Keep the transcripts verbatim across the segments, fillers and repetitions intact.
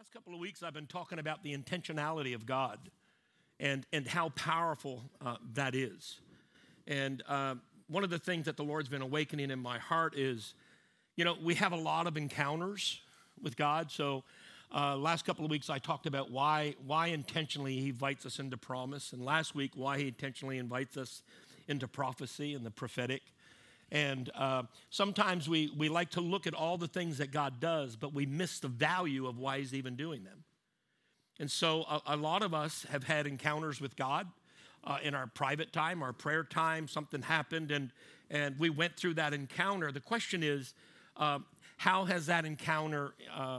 Last couple of weeks, I've been talking about the intentionality of God and, and how powerful uh, that is. And uh, one of the things that the Lord's been awakening in my heart is, you know, we have a lot of encounters with God. So uh, last couple of weeks, I talked about why, why intentionally he invites us into promise. And last week, why he intentionally invites us into prophecy and the prophetic. And uh, sometimes we, we like to look at all the things that God does, but we miss the value of why he's even doing them. And so a, a lot of us have had encounters with God uh, in our private time, our prayer time. Something happened, and, and we went through that encounter. The question is, uh, how has that encounter uh,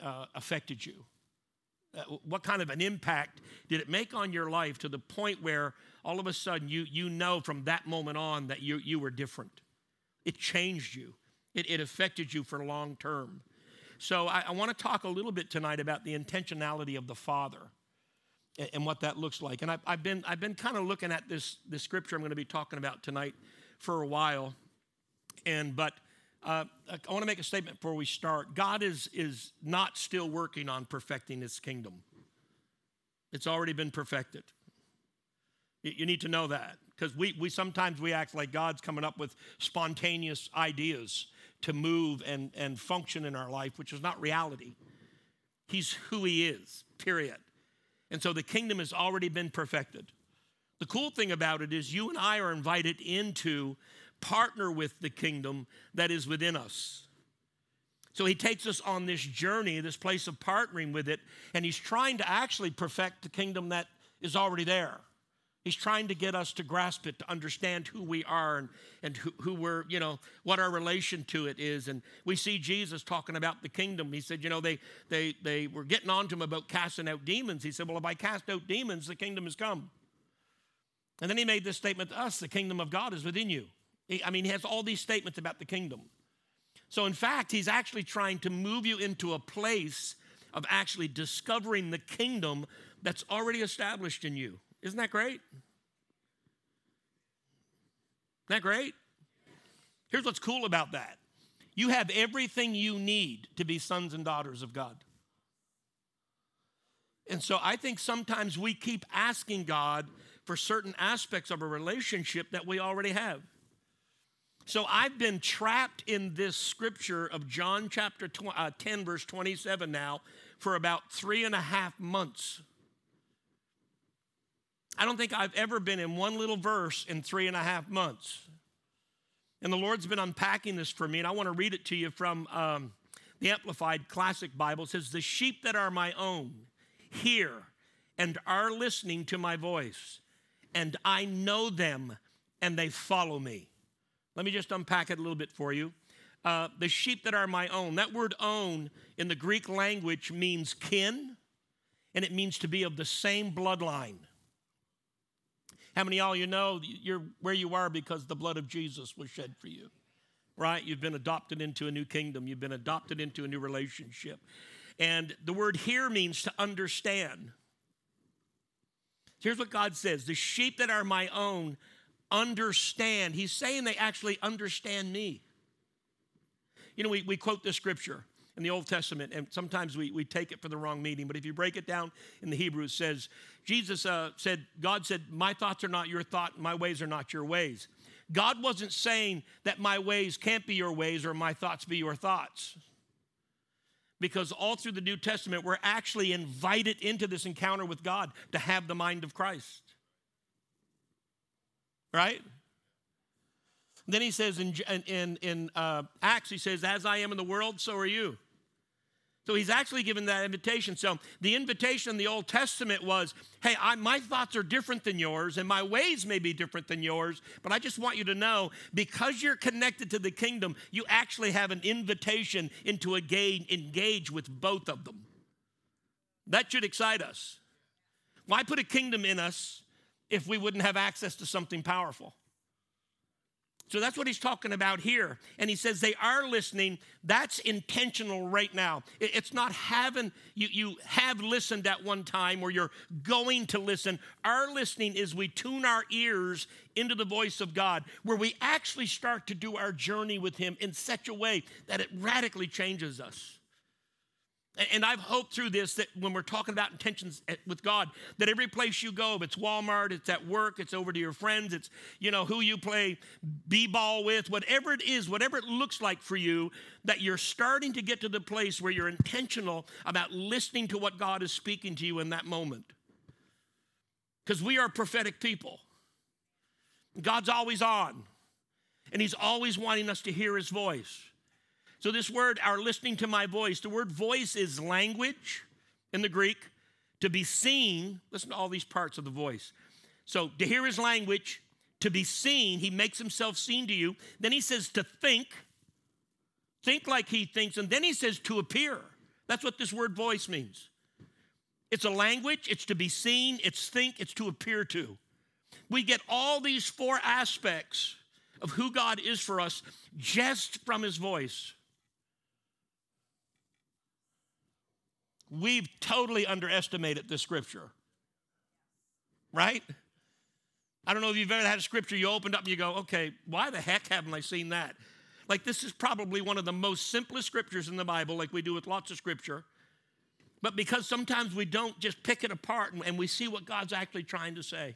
uh, affected you? Uh, what kind of an impact did it make on your life to the point where all of a sudden you, you know from that moment on that you, you were different? It changed you. It, it affected you for long term. So I, I want to talk a little bit tonight about the intentionality of the Father and, and what that looks like. And I, I've been I've been kind of looking at this this scripture I'm going to be talking about tonight for a while. And but uh, I want to make a statement before we start. God is is not still working on perfecting His kingdom. It's already been perfected. You, you need to know that. Because we, we sometimes we act like God's coming up with spontaneous ideas to move and, and function in our life, which is not reality. He's who he is, period. And so the kingdom has already been perfected. The cool thing about it is you and I are invited into partner with the kingdom that is within us. So he takes us on this journey, this place of partnering with it, and he's trying to actually perfect the kingdom that is already there. He's trying to get us to grasp it, to understand who we are and, and who, who we're, you know, what our relation to it is. And we see Jesus talking about the kingdom. He said, you know, they they they were getting on to him about casting out demons. He said, well, if I cast out demons, the kingdom has come. And then he made this statement to us, the kingdom of God is within you. He, I mean, he has all these statements about the kingdom. So, in fact, he's actually trying to move you into a place of actually discovering the kingdom that's already established in you. Isn't that great? Isn't that great? Here's what's cool about that. You have everything you need to be sons and daughters of God. And so I think sometimes we keep asking God for certain aspects of a relationship that we already have. So I've been trapped in this scripture of John chapter ten, verse twenty-seven now for about three and a half months. I don't think I've ever been in one little verse in three and a half months. And the Lord's been unpacking this for me, and I want to read it to you from um, the Amplified Classic Bible. It says, the sheep that are my own hear and are listening to my voice, and I know them, and they follow me. Let me just unpack it a little bit for you. Uh, the sheep that are my own. That word own in the Greek language means kin, and it means to be of the same bloodline. How many of all you know you're where you are because the blood of Jesus was shed for you, right? You've been adopted into a new kingdom. You've been adopted into a new relationship. And the word hear means to understand. Here's what God says. The sheep that are my own understand. He's saying they actually understand me. You know, we, we quote this scripture in the Old Testament, and sometimes we, we take it for the wrong meaning, but if you break it down in the Hebrew, it says, Jesus uh, said, God said, my thoughts are not your thought, my ways are not your ways. God wasn't saying that my ways can't be your ways or my thoughts be your thoughts, because all through the New Testament, we're actually invited into this encounter with God to have the mind of Christ, right? Then he says in, in, in uh, Acts, he says, as I am in the world, so are you. So he's actually given that invitation. So the invitation in the Old Testament was, hey, I, my thoughts are different than yours, and my ways may be different than yours, but I just want you to know, because you're connected to the kingdom, you actually have an invitation into a gain, engage with both of them. That should excite us. Why put a kingdom in us if we wouldn't have access to something powerful? So that's what he's talking about here. And he says they are listening. That's intentional right now. It's not having, you, you have listened at one time or you're going to listen. Our listening is we tune our ears into the voice of God, where we actually start to do our journey with him in such a way that it radically changes us. And I've hoped through this that when we're talking about intentions with God, that every place you go, if it's Walmart, it's at work, it's over to your friends, it's, you know, who you play b-ball with, whatever it is, whatever it looks like for you, that you're starting to get to the place where you're intentional about listening to what God is speaking to you in that moment. Because we are prophetic people. God's always on, and he's always wanting us to hear his voice. So this word, our listening to my voice, the word voice is language in the Greek, to be seen. Listen to all these parts of the voice. So to hear his language, to be seen, he makes himself seen to you. Then he says to think, think like he thinks. And then he says to appear. That's what this word voice means. It's a language, it's to be seen, it's think, it's to appear to. We get all these four aspects of who God is for us just from his voice. We've totally underestimated this scripture, right? I don't know if you've ever had a scripture you opened up and you go, okay, why the heck haven't I seen that? Like, this is probably one of the most simplest scriptures in the Bible, like we do with lots of scripture. But because sometimes we don't just pick it apart and we see what God's actually trying to say.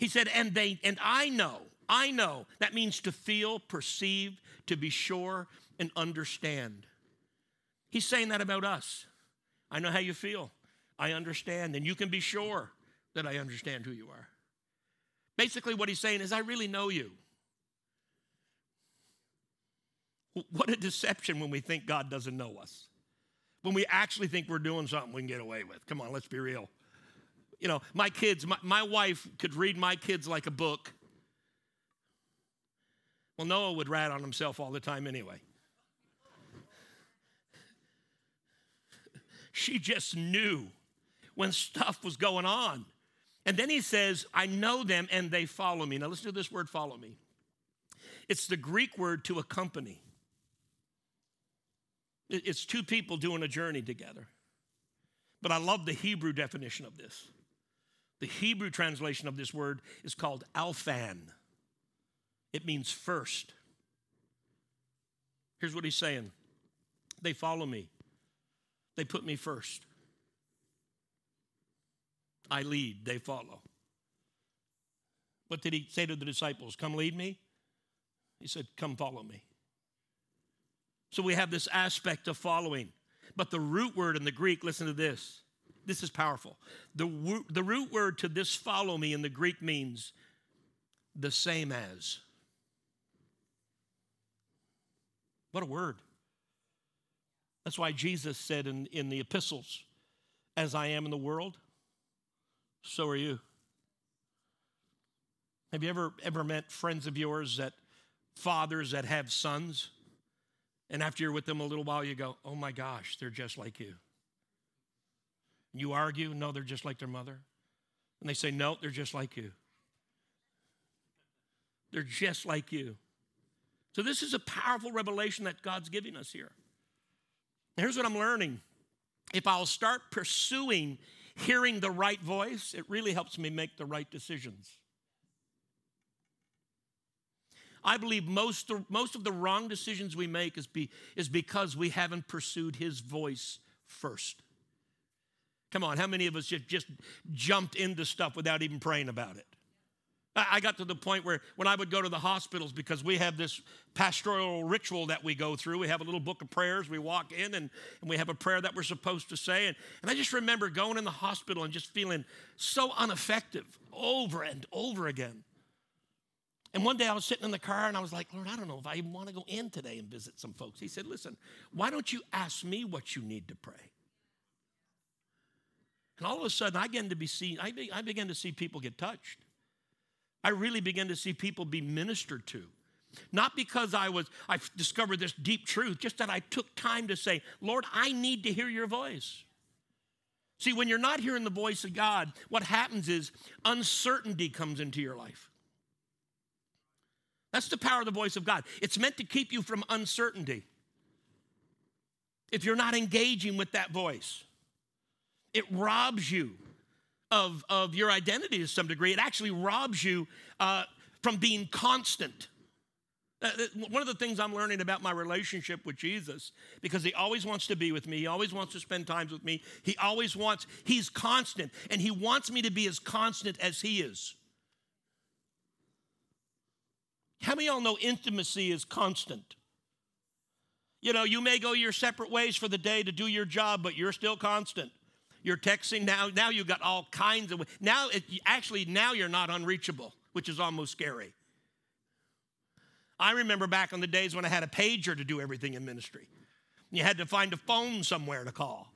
He said, and they, and I know, I know. That means to feel, perceive, to be sure, and understand. He's saying that about us. I know how you feel. I understand, and you can be sure that I understand who you are. Basically, what he's saying is, I really know you. What a deception when we think God doesn't know us. When we actually think we're doing something we can get away with. Come on, let's be real. You know, my kids, my, my wife could read my kids like a book. Well, Noah would rat on himself all the time anyway. She just knew when stuff was going on. And then he says, I know them and they follow me. Now listen to this word, follow me. It's the Greek word to accompany. It's two people doing a journey together. But I love the Hebrew definition of this. The Hebrew translation of this word is called alphan. It means first. Here's what he's saying. They follow me. They put me first. I lead, they follow. What did he say to the disciples? Come lead me? He said, come follow me. So we have this aspect of following. But the root word in the Greek, listen to this. This is powerful. The, wo- the root word to this follow me in the Greek means the same as. What a word. That's why Jesus said in, in the epistles, as I am in the world, so are you. Have you ever, ever met friends of yours that, fathers that have sons, and after you're with them a little while, you go, oh my gosh, they're just like you. You argue, no, they're just like their mother. And they say, no, they're just like you. They're just like you. So this is a powerful revelation that God's giving us here. Here's what I'm learning. If I'll start pursuing hearing the right voice, it really helps me make the right decisions. I believe most, most of the wrong decisions we make is, be, is because we haven't pursued his voice first. Come on, how many of us just, just jumped into stuff without even praying about it? I got to the point where when I would go to the hospitals, because we have this pastoral ritual that we go through. We have a little book of prayers. We walk in and, and we have a prayer that we're supposed to say. And, and I just remember going in the hospital and just feeling so ineffective over and over again. And one day I was sitting in the car and I was like, Lord, I don't know if I even want to go in today and visit some folks. He said, listen, why don't you ask me what you need to pray? And all of a sudden I began to be seen, I, be, I began to see people get touched. I really began to see people be ministered to. Not because I was, I discovered this deep truth, just that I took time to say, Lord, I need to hear your voice. See, when you're not hearing the voice of God, what happens is uncertainty comes into your life. That's the power of the voice of God. It's meant to keep you from uncertainty. If you're not engaging with that voice, it robs you Of, of your identity to some degree. It actually robs you uh, from being constant. One of the things I'm learning about my relationship with Jesus, because he always wants to be with me, he always wants to spend time with me, he always wants, he's constant, and he wants me to be as constant as he is. How many of y'all know intimacy is constant? You know, you may go your separate ways for the day to do your job, but you're still constant. You're texting now. Now you've got all kinds of, now it, actually now you're not unreachable, which is almost scary. I remember back in the days when I had a pager to do everything in ministry. You had to find a phone somewhere to call,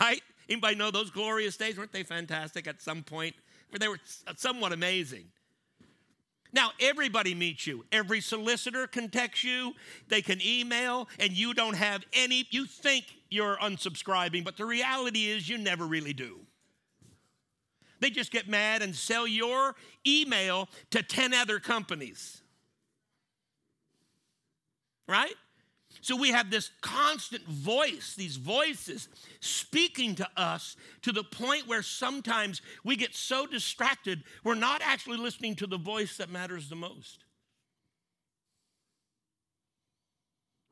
right? Anybody know those glorious days? Weren't they fantastic at some point? They were somewhat amazing. Now, everybody meets you. Every solicitor can text you. They can email, and you don't have any, you think you're unsubscribing, but the reality is you never really do. They just get mad and sell your email to ten other companies. Right? So we have this constant voice, these voices speaking to us to the point where sometimes we get so distracted, we're not actually listening to the voice that matters the most.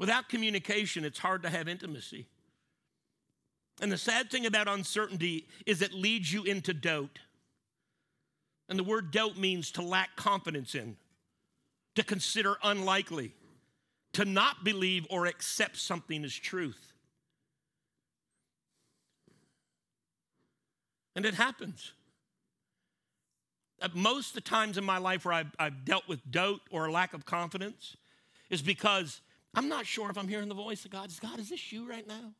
Without communication, it's hard to have intimacy. And the sad thing about uncertainty is it leads you into doubt. And the word doubt means to lack confidence in, to consider unlikely, to not believe or accept something as truth. And it happens. Most of the times in my life where I've, I've dealt with doubt or a lack of confidence is because I'm not sure if I'm hearing the voice of God. Is God, is this you right now?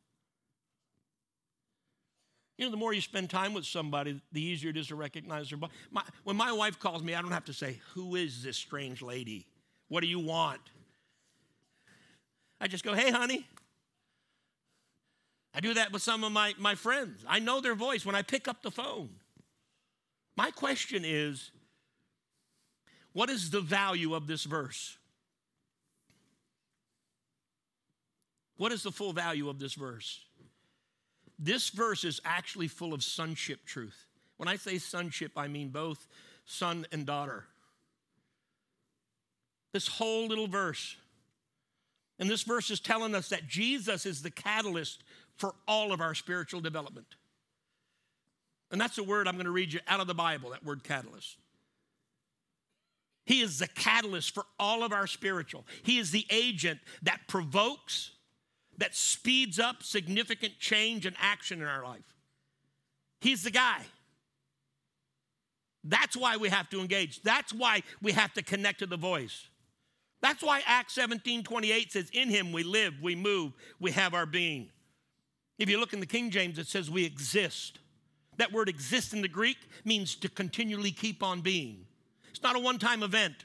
You know, the more you spend time with somebody, the easier it is to recognize their voice. My, when my wife calls me, I don't have to say, who is this strange lady? What do you want? I just go, hey, honey. I do that with some of my, my friends. I know their voice when I pick up the phone. My question is, what is the value of this verse? What is the full value of this verse? This verse is actually full of sonship truth. When I say sonship, I mean both son and daughter. This whole little verse. And this verse is telling us that Jesus is the catalyst for all of our spiritual development. And that's a word I'm going to read you out of the Bible, that word catalyst. He is the catalyst for all of our spiritual. He is the agent that provokes, that speeds up significant change and action in our life. He's the guy. That's why we have to engage. That's why we have to connect to the voice. That's why Acts seventeen twenty-eight says, in him we live, we move, we have our being. If you look in the King James, it says we exist. That word exist in the Greek means to continually keep on being. It's not a one-time event.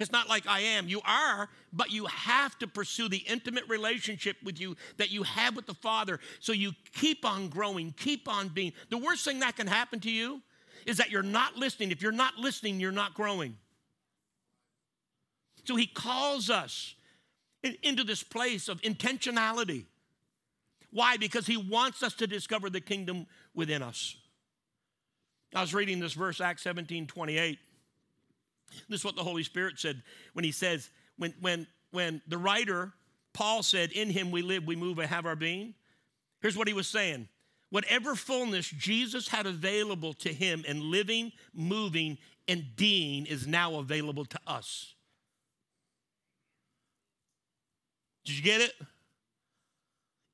It's not like I am. You are, but you have to pursue the intimate relationship with you that you have with the Father so you keep on growing, keep on being. The worst thing that can happen to you is that you're not listening. If you're not listening, you're not growing. So he calls us into this place of intentionality. Why? Because he wants us to discover the kingdom within us. I was reading this verse, Acts seventeen twenty-eight. This is what the Holy Spirit said when he says, when, when, when the writer, Paul said, in him we live, we move, and have our being. Here's what he was saying. Whatever fullness Jesus had available to him in living, moving, and being is now available to us. Did you get it?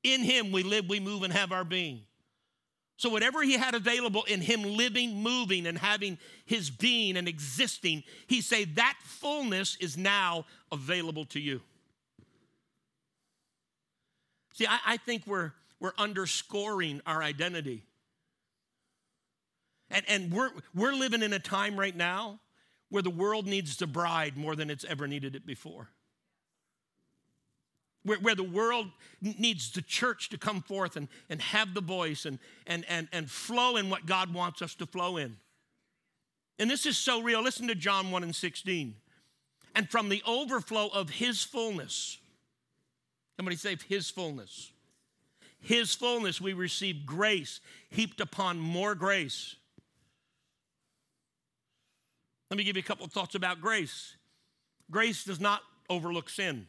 In him we live, we move, and have our being. So whatever he had available in him living, moving, and having his being and existing, he said that fullness is now available to you. See, I, I think we're, we're underscoring our identity. And, and we're, we're living in a time right now where the world needs the bride more than it's ever needed it before. Where, where the world needs the church to come forth and, and have the voice and, and, and, and flow in what God wants us to flow in. And this is so real. Listen to John one and sixteen. And from the overflow of his fullness, somebody say his fullness. His fullness we receive grace heaped upon more grace. Let me give you a couple of thoughts about grace. Grace does not overlook sin.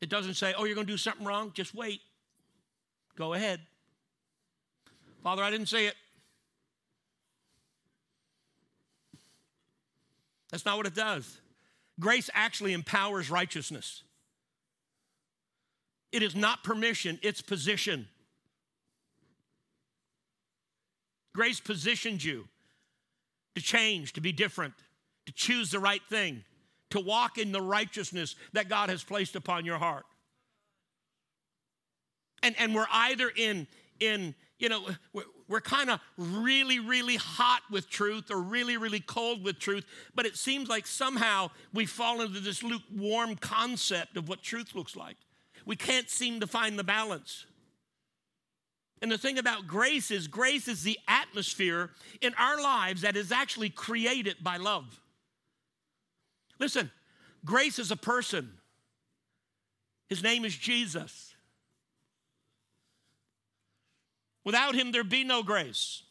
It doesn't say, oh, you're going to do something wrong? Just wait. Go ahead. Father, I didn't say it. That's not what it does. Grace actually empowers righteousness. It is not permission, it's position. Grace positions you to change, to be different, to choose the right thing, to walk in the righteousness that God has placed upon your heart. And, and we're either in, in you know, we're, we're kind of really, really hot with truth or really, really cold with truth, but it seems like somehow we fall into this lukewarm concept of what truth looks like. We can't seem to find the balance. And the thing about grace is, grace is the atmosphere in our lives that is actually created by love. Listen, grace is a person. His name is Jesus. Without him, there'd be no grace.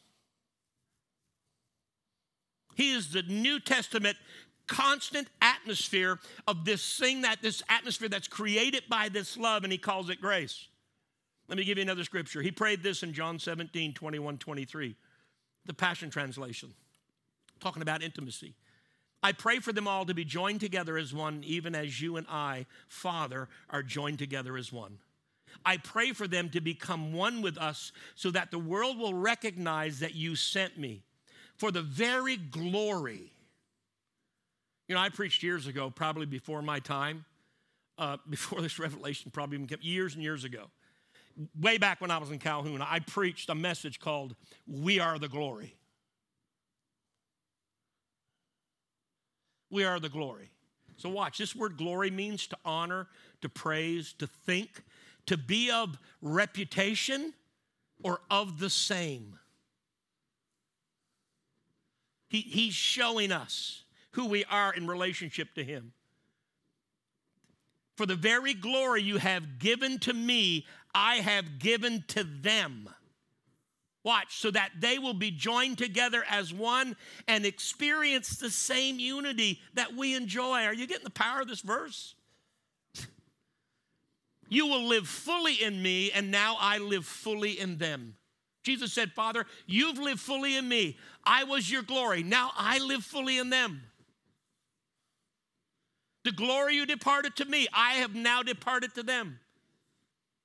He is the New Testament constant atmosphere of this thing, that this atmosphere that's created by this love, and he calls it grace. Let me give you another scripture. He prayed this in John seventeen, twenty-one, twenty-three, the Passion Translation, talking about intimacy. I pray for them all to be joined together as one, even as you and I, Father, are joined together as one. I pray for them to become one with us so that the world will recognize that you sent me for the very glory. You know, I preached years ago, probably before my time, uh, before this revelation probably even came, years and years ago. Way back when I was in Calhoun, I preached a message called, We Are the Glory. We are the glory. So watch, this word glory means to honor, to praise, to think, to be of reputation or of the same. He, he's showing us who we are in relationship to him. For the very glory you have given to me, I have given to them. Watch, so that they will be joined together as one and experience the same unity that we enjoy. Are you getting the power of this verse? You will live fully in me, and now I live fully in them. Jesus said, Father, you've lived fully in me. I was your glory. Now I live fully in them. The glory you departed to me, I have now departed to them.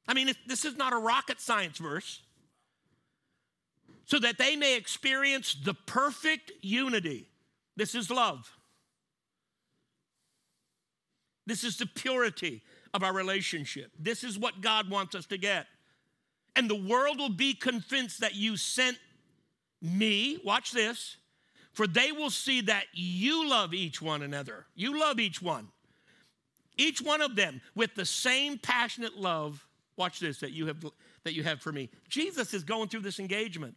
I mean, this is not a rocket science verse. So that they may experience the perfect unity. This is love. This is the purity of our relationship. This is what God wants us to get. And the world will be convinced that you sent me, watch this, for they will see that you love each one another. You love each one. Each one of them with the same passionate love, watch this, that you have that you have for me. Jesus is going through this engagement.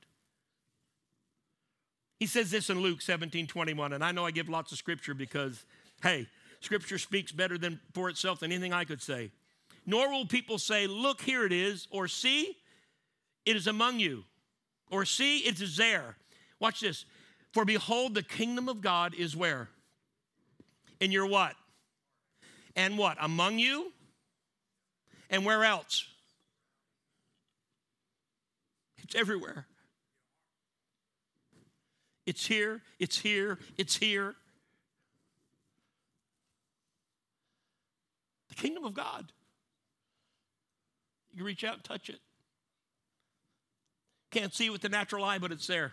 He says this in Luke seventeen, twenty-one, and I know I give lots of scripture because, hey, scripture speaks better than for itself than anything I could say. Nor will people say, look, here it is, or see, it is among you, or see, it is there. Watch this. For behold, the kingdom of God is where? In your what? And what? Among you? And where else? It's everywhere. It's here, it's here, it's here. The kingdom of God. You can reach out and touch it. Can't see it with the natural eye, but it's there.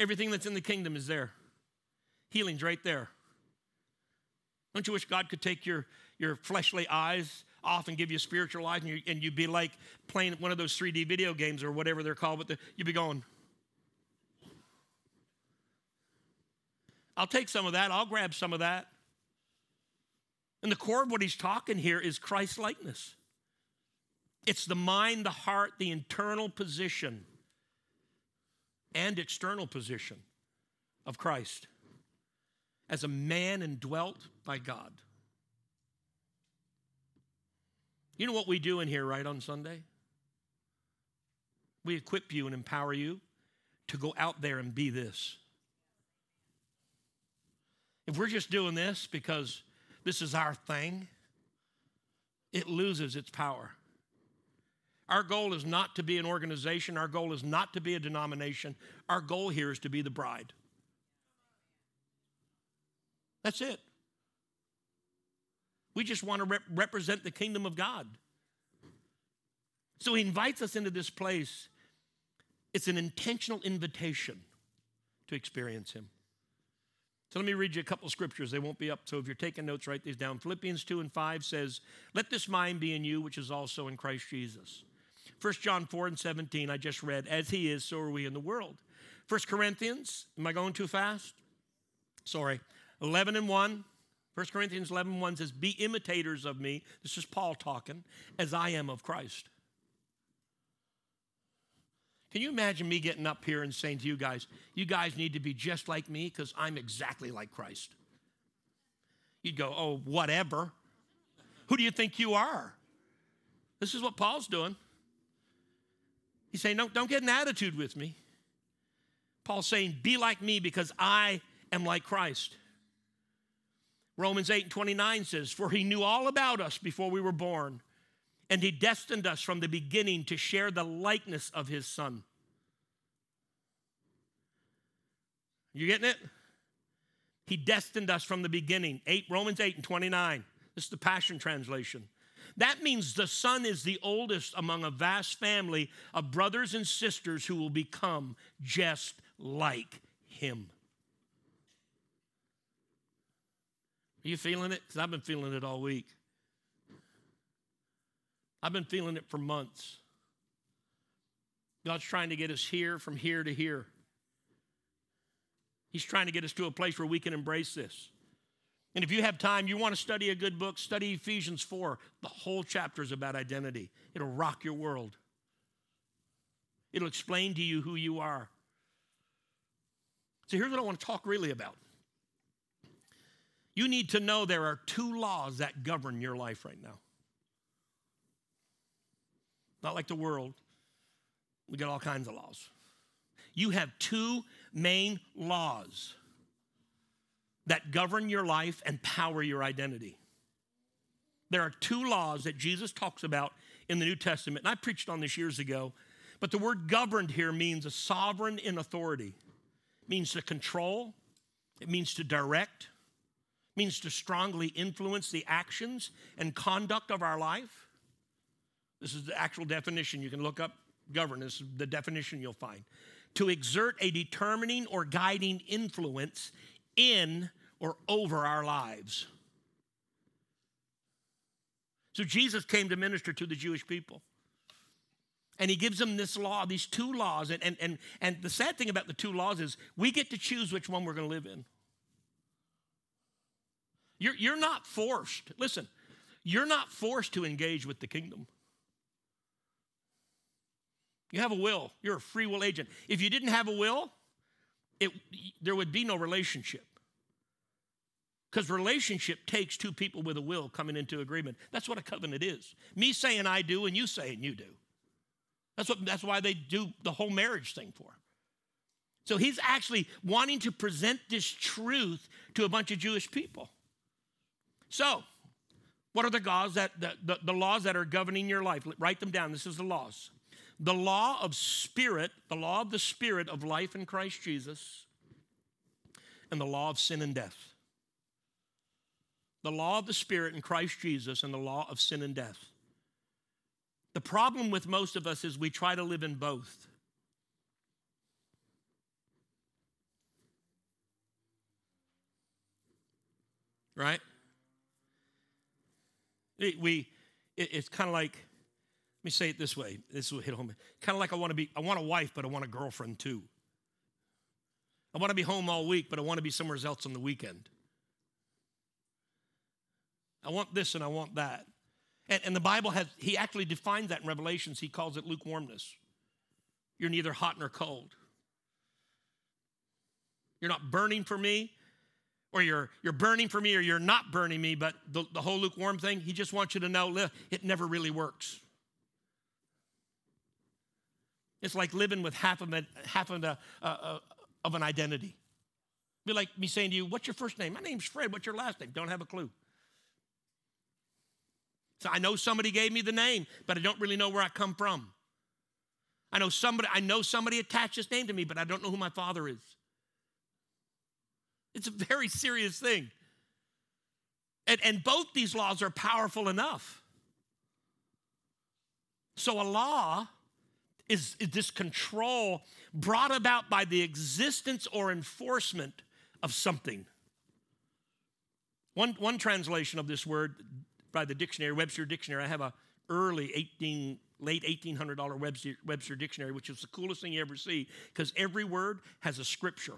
Everything that's in the kingdom is there. Healing's right there. Don't you wish God could take your, your fleshly eyes off and give you spiritual eyes, and, you, and you'd be like playing one of those three D video games or whatever they're called, but the, you'd be going, I'll take some of that, I'll grab some of that. And the core of what he's talking here is Christ likeness. It's the mind, the heart, the internal position and external position of Christ as a man indwelt by God. You know what we do in here, right, on Sunday? We equip you and empower you to go out there and be this. If we're just doing this because this is our thing, it loses its power. Our goal is not to be an organization. Our goal is not to be a denomination. Our goal here is to be the bride. That's it. We just want to rep- represent the kingdom of God. So he invites us into this place. It's an intentional invitation to experience him. So let me read you a couple of scriptures. They won't be up, so if you're taking notes, write these down. Philippians two and five says, "Let this mind be in you, which is also in Christ Jesus." First John four and seventeen, I just read, "As he is, so are we in the world." First Corinthians, am I going too fast? Sorry. eleven and one. First Corinthians eleven and one says, "Be imitators of me." This is Paul talking, "as I am of Christ." Can you imagine me getting up here and saying to you guys, you guys need to be just like me because I'm exactly like Christ? You'd go, "Oh, whatever. Who do you think you are?" This is what Paul's doing. He's saying, no, don't get an attitude with me. Paul's saying, be like me because I am like Christ. Romans eight and twenty-nine says, "For he knew all about us before we were born, and he destined us from the beginning to share the likeness of his son." You getting it? He destined us from the beginning. Eight, Romans eight and twenty-nine. This is the Passion Translation. That means the son is the oldest among a vast family of brothers and sisters who will become just like him. Are you feeling it? Because I've been feeling it all week. I've been feeling it for months. God's trying to get us here from here to here. He's trying to get us to a place where we can embrace this. And if you have time, you want to study a good book, study Ephesians four. The whole chapter is about identity. It'll rock your world. It'll explain to you who you are. So here's what I want to talk really about. You need to know there are two laws that govern your life right now. Not like the world. We got all kinds of laws. You have two main laws that govern your life and power your identity. There are two laws that Jesus talks about in the New Testament, and I preached on this years ago, but the word governed here means a sovereign in authority. It means to control. It means to direct. It means to strongly influence the actions and conduct of our life. This is the actual definition. You can look up govern. This is the definition you'll find. To exert a determining or guiding influence in or over our lives. So Jesus came to minister to the Jewish people. And he gives them this law, these two laws. And, and, and, and the sad thing about the two laws is we get to choose which one we're going to live in. You're, you're not forced. Listen, you're not forced to engage with the kingdom. You have a will. You're a free will agent. If you didn't have a will, it, there would be no relationship. Because relationship takes two people with a will coming into agreement. That's what a covenant is. Me saying I do and you saying you do. That's what. That's why they do the whole marriage thing for. So he's actually wanting to present this truth to a bunch of Jewish people. So what are the laws that, the, the, the laws that are governing your life? Write them down. This is the laws. The law of spirit, the law of the spirit of life in Christ Jesus, and the law of sin and death. The law of the spirit in Christ Jesus and the law of sin and death. The problem with most of us is we try to live in both. Right? It, we, it, it's kind of like, let me say it this way. This will hit home. Kind of like I want to be, I want a wife, but I want a girlfriend too. I want to be home all week, but I want to be somewhere else on the weekend. I want this and I want that. And, and the Bible has, he actually defines that in Revelations. He calls it lukewarmness. You're neither hot nor cold. You're not burning for me, or you're, you're burning for me, or you're not burning me, but the, the whole lukewarm thing, he just wants you to know it never really works. It's like living with half of, a, half of, a, uh, uh, of an identity. Be like me saying to you, what's your first name? My name's Fred. What's your last name? Don't have a clue. So I know somebody gave me the name, but I don't really know where I come from. I know somebody, I know somebody attached this name to me, but I don't know who my father is. It's a very serious thing. And, and both these laws are powerful enough. So a law is, is this control brought about by the existence or enforcement of something. One, one translation of this word by the dictionary, Webster Dictionary, I have a early eighteen, late eighteen hundred dollars Webster, Webster Dictionary, which is the coolest thing you ever see because every word has a scripture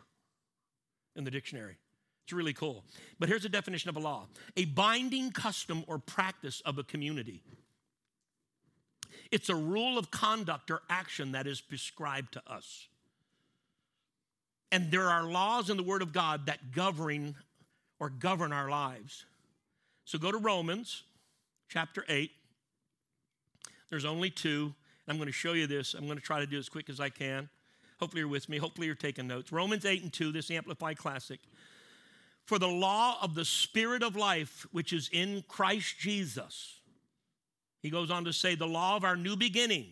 in the dictionary. It's really cool. But here's a definition of a law. A binding custom or practice of a community. It's a rule of conduct or action that is prescribed to us. And there are laws in the Word of God that govern or govern our lives. So go to Romans chapter eight. There's only two. I'm going to show you this. I'm going to try to do as quick as I can. Hopefully you're with me. Hopefully you're taking notes. Romans eight and two, this Amplified Classic. For the law of the Spirit of life, which is in Christ Jesus. He goes on to say, the law of our new beginning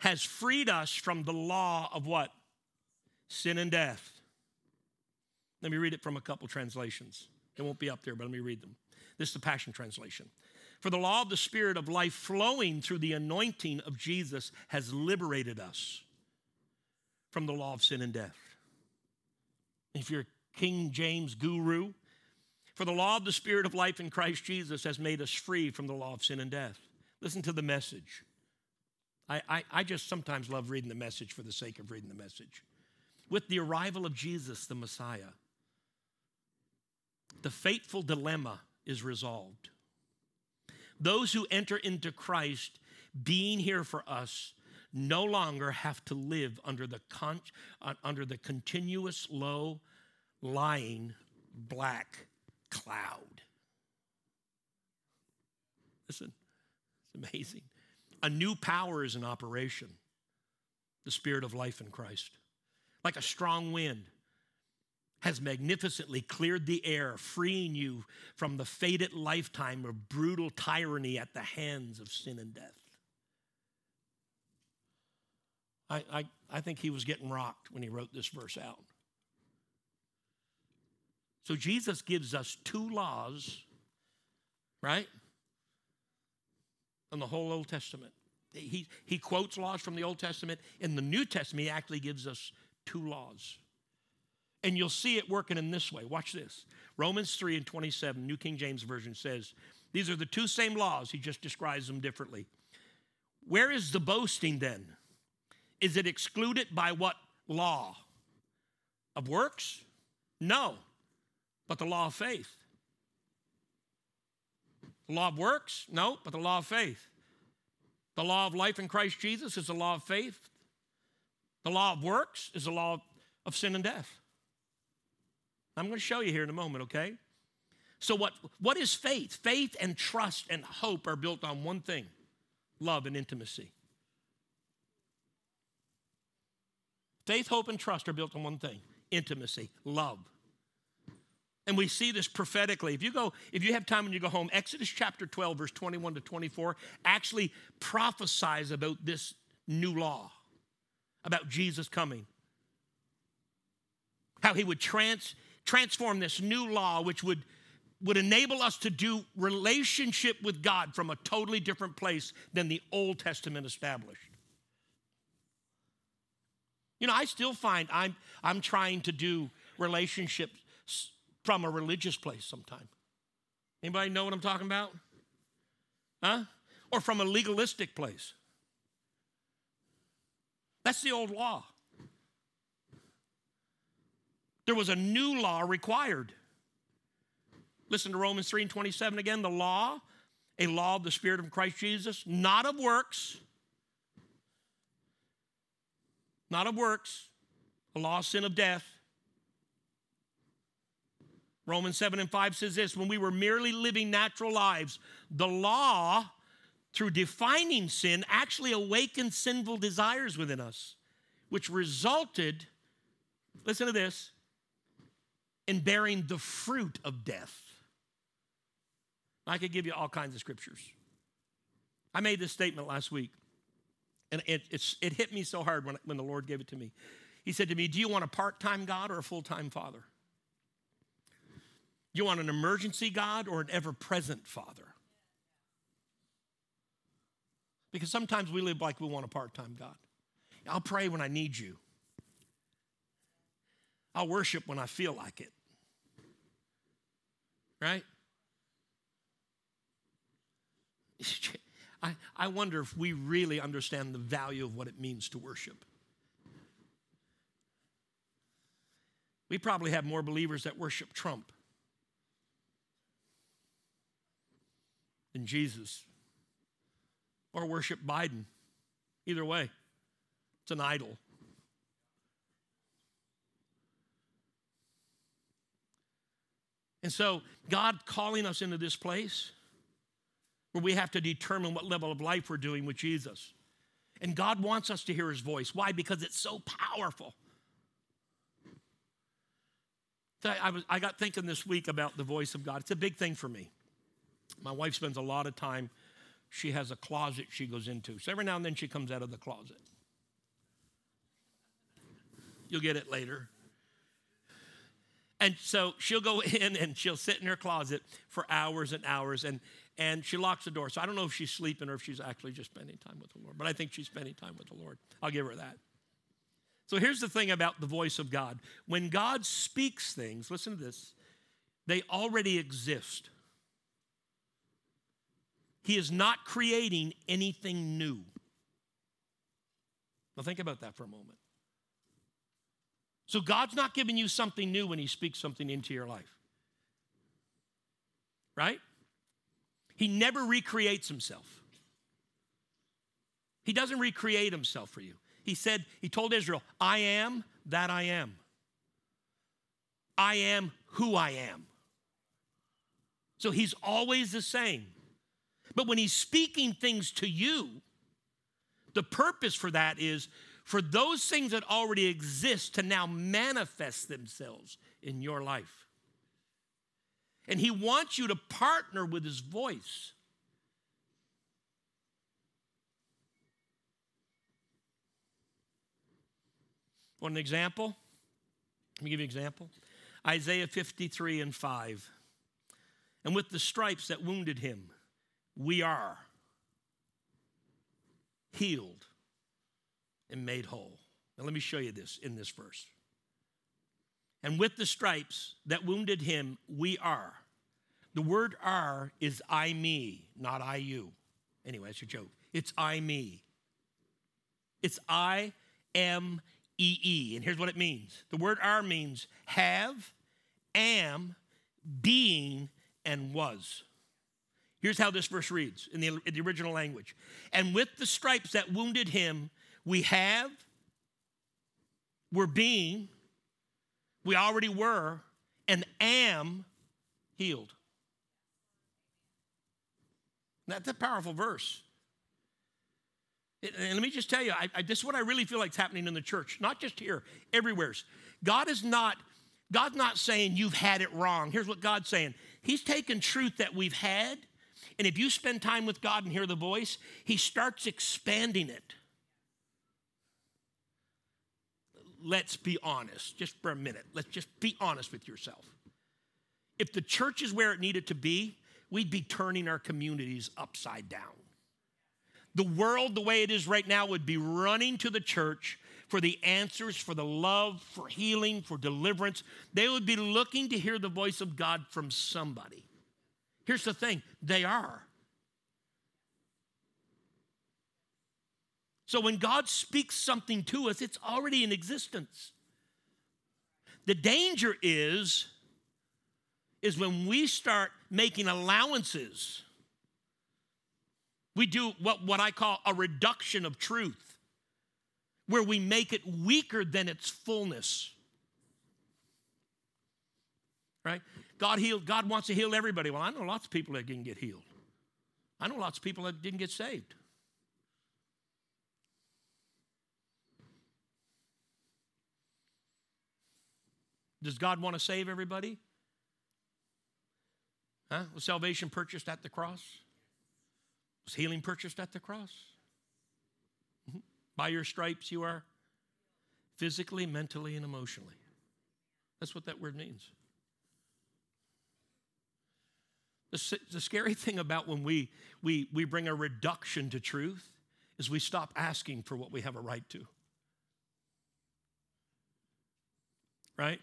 has freed us from the law of what? Sin and death. Let me read it from a couple translations. It won't be up there, but let me read them. This is the Passion Translation. For the law of the Spirit of life flowing through the anointing of Jesus has liberated us from the law of sin and death. If you're a King James guru, for the law of the Spirit of life in Christ Jesus has made us free from the law of sin and death. Listen to the Message. I, I, I just sometimes love reading the Message for the sake of reading the Message. With the arrival of Jesus, the Messiah, the fateful dilemma is resolved. Those who enter into Christ being here for us no longer have to live under the, con- uh, under the continuous, low-lying black cloud. Listen. Amazing. A new power is in operation, the Spirit of life in Christ. Like a strong wind has magnificently cleared the air, freeing you from the fated lifetime of brutal tyranny at the hands of sin and death. I, I, I think he was getting rocked when he wrote this verse out. So Jesus gives us two laws, right? In the whole Old Testament. He, he quotes laws from the Old Testament. In the New Testament, he actually gives us two laws. And you'll see it working in this way. Watch this. Romans three and twenty-seven, New King James Version says, these are the two same laws. He just describes them differently. Where is the boasting then? Is it excluded by what law? Of works? No, but the law of faith. The law of works? No, but the law of faith. The law of life in Christ Jesus is the law of faith. The law of works is the law of sin and death. I'm going to show you here in a moment, okay? So what, what is faith? Faith and trust and hope are built on one thing, love and intimacy. Faith, hope, and trust are built on one thing, intimacy, love. And we see this prophetically. If you go, if you have time when you go home, Exodus chapter twelve, verse twenty-one to twenty-four, actually prophesies about this new law, about Jesus coming. How he would trans, transform this new law, which would, would enable us to do relationship with God from a totally different place than the Old Testament established. You know, I still find I'm, I'm trying to do relationships from a religious place sometime. Anybody know what I'm talking about? Huh? Or from a legalistic place. That's the old law. There was a new law required. Listen to Romans three and twenty-seven again. The law, a law of the Spirit of Christ Jesus, not of works, not of works, a law of sin of death. Romans seven and five says this, when we were merely living natural lives, the law, through defining sin, actually awakened sinful desires within us, which resulted, listen to this, and bearing the fruit of death. I could give you all kinds of scriptures. I made this statement last week, and it, it's, it hit me so hard when, when the Lord gave it to me. He said to me, do you want a part-time God or a full-time Father? Do you want an emergency God or an ever-present Father? Because sometimes we live like we want a part-time God. I'll pray when I need you. I'll worship when I feel like it. Right? I, I wonder if we really understand the value of what it means to worship. We probably have more believers that worship Trump than Jesus, or worship Biden. Either way, it's an idol. And so God calling us into this place where we have to determine what level of life we're doing with Jesus. And God wants us to hear his voice. Why? Because it's so powerful. So I, was, I got thinking this week about the voice of God. It's a big thing for me. My wife spends a lot of time. She has a closet she goes into. So every now and then she comes out of the closet. You'll get it later. And so she'll go in and she'll sit in her closet for hours and hours, and, and she locks the door. So I don't know if she's sleeping or if she's actually just spending time with the Lord, but I think she's spending time with the Lord. I'll give her that. So here's the thing about the voice of God. When God speaks things, listen to this, they already exist. He is not creating anything new. Now think about that for a moment. So God's not giving you something new when he speaks something into your life. Right? He never recreates himself. He doesn't recreate himself for you. He said, he told Israel, I am that I am. I am who I am. So he's always the same. But when he's speaking things to you, the purpose for that is for those things that already exist to now manifest themselves in your life. And he wants you to partner with his voice. Want an example? Let me give you an example. Isaiah fifty-three and five. And with the stripes that wounded him, we are healed and made whole. Now, let me show you this in this verse. And with the stripes that wounded him, we are. The word are is I, me, not I, you. Anyway, that's your joke. It's I, me. It's I, am, e, e. And here's what it means. The word are means have, am, being, and was. Here's how this verse reads in the, in the original language. And with the stripes that wounded him, we have, we're being, we already were, and am healed. That's a powerful verse. And let me just tell you, I, I, this is what I really feel like is happening in the church, not just here, everywhere. God is not, God's not saying you've had it wrong. Here's what God's saying. He's taken truth that we've had, and if you spend time with God and hear the voice, he starts expanding it. Let's be honest, just for a minute. Let's just be honest with yourself. If the church is where it needed to be, we'd be turning our communities upside down. The world, the way it is right now, would be running to the church for the answers, for the love, for healing, for deliverance. They would be looking to hear the voice of God from somebody. Here's the thing, they are. So when God speaks something to us, it's already in existence. The danger is, is when we start making allowances, we do what, what I call a reduction of truth, where we make it weaker than its fullness. Right? God healed. God wants to heal everybody. Well, I know lots of people that didn't get healed. I know lots of people that didn't get saved. Does God want to save everybody? Huh? Was salvation purchased at the cross? Was healing purchased at the cross? Mm-hmm. By your stripes you are physically, mentally, and emotionally. That's what that word means. The, the scary thing about when we, we, we bring a reduction to truth is we stop asking for what we have a right to. Right?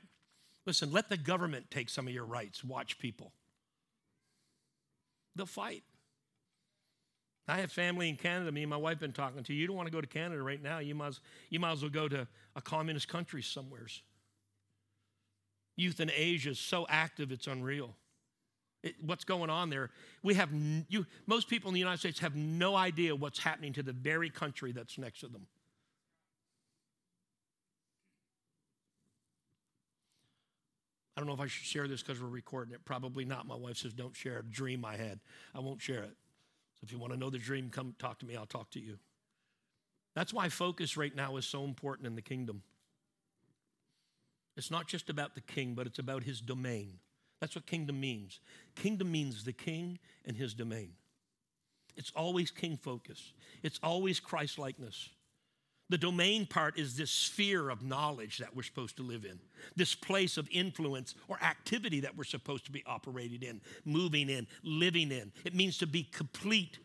Listen, let the government take some of your rights. Watch people. They'll fight. I have family in Canada. Me and my wife have been talking to you. You don't want to go to Canada right now. You might, you might as well go to a communist country somewheres. Youth in Asia is so active, it's unreal. It, what's going on there? We have n- you. Most people in the United States have no idea what's happening to the very country that's next to them. I don't know if I should share this because we're recording it. Probably not. My wife says, don't share a dream I had. I won't share it. So if you want to know the dream, come talk to me. I'll talk to you. That's why focus right now is so important in the kingdom. It's not just about the king, but it's about his domain. That's what kingdom means. Kingdom means the king and his domain. It's always king focus. It's always Christ-likeness. The domain part is this sphere of knowledge that we're supposed to live in, this place of influence or activity that we're supposed to be operating in, moving in, living in. It means to be complete,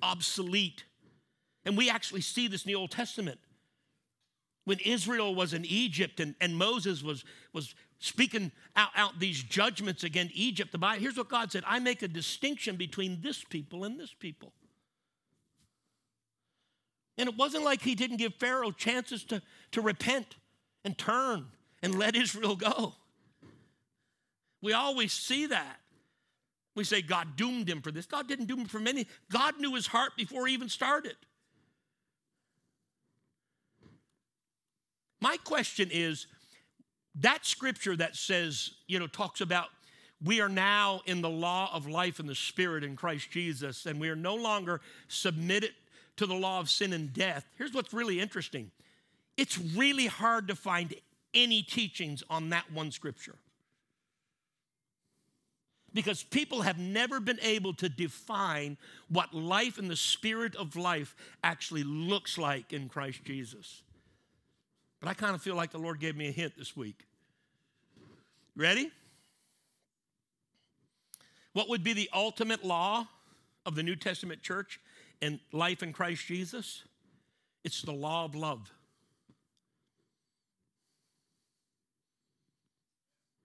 obsolete. And we actually see this in the Old Testament. When Israel was in Egypt and, and Moses was, was speaking out, out these judgments against Egypt, the Bible, here's what God said: I make a distinction between this people and this people. And it wasn't like he didn't give Pharaoh chances to, to repent and turn and let Israel go. We always see that. We say God doomed him for this. God didn't doom him for many. God knew his heart before he even started. My question is, that scripture that says, you know, talks about we are now in the law of life in the Spirit in Christ Jesus, and we are no longer submitted to the law of sin and death. Here's what's really interesting. It's really hard to find any teachings on that one scripture because people have never been able to define what life in the Spirit of life actually looks like in Christ Jesus. But I kind of feel like the Lord gave me a hint this week. Ready? What would be the ultimate law of the New Testament church and life in Christ Jesus? It's the law of love.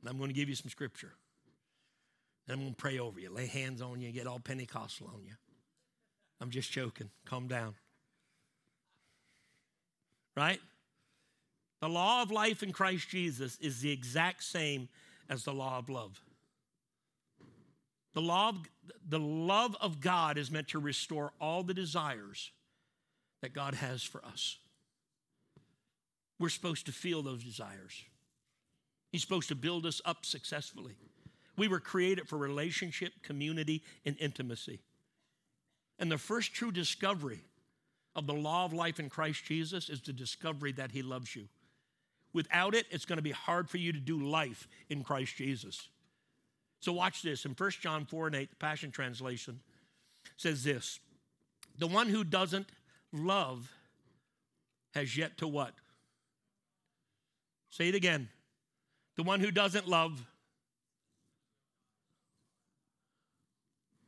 And I'm going to give you some scripture. And I'm going to pray over you, lay hands on you, get all Pentecostal on you. I'm just joking. Calm down. Right? The law of life in Christ Jesus is the exact same as the law of love. The law of, the love of God is meant to restore all the desires that God has for us. We're supposed to feel those desires. He's supposed to build us up successfully. We were created for relationship, community, and intimacy. And the first true discovery of the law of life in Christ Jesus is the discovery that he loves you. Without it, it's going to be hard for you to do life in Christ Jesus. So watch this. In First John four and eight, the Passion Translation says this: the one who doesn't love has yet to what? Say it again. The one who doesn't love.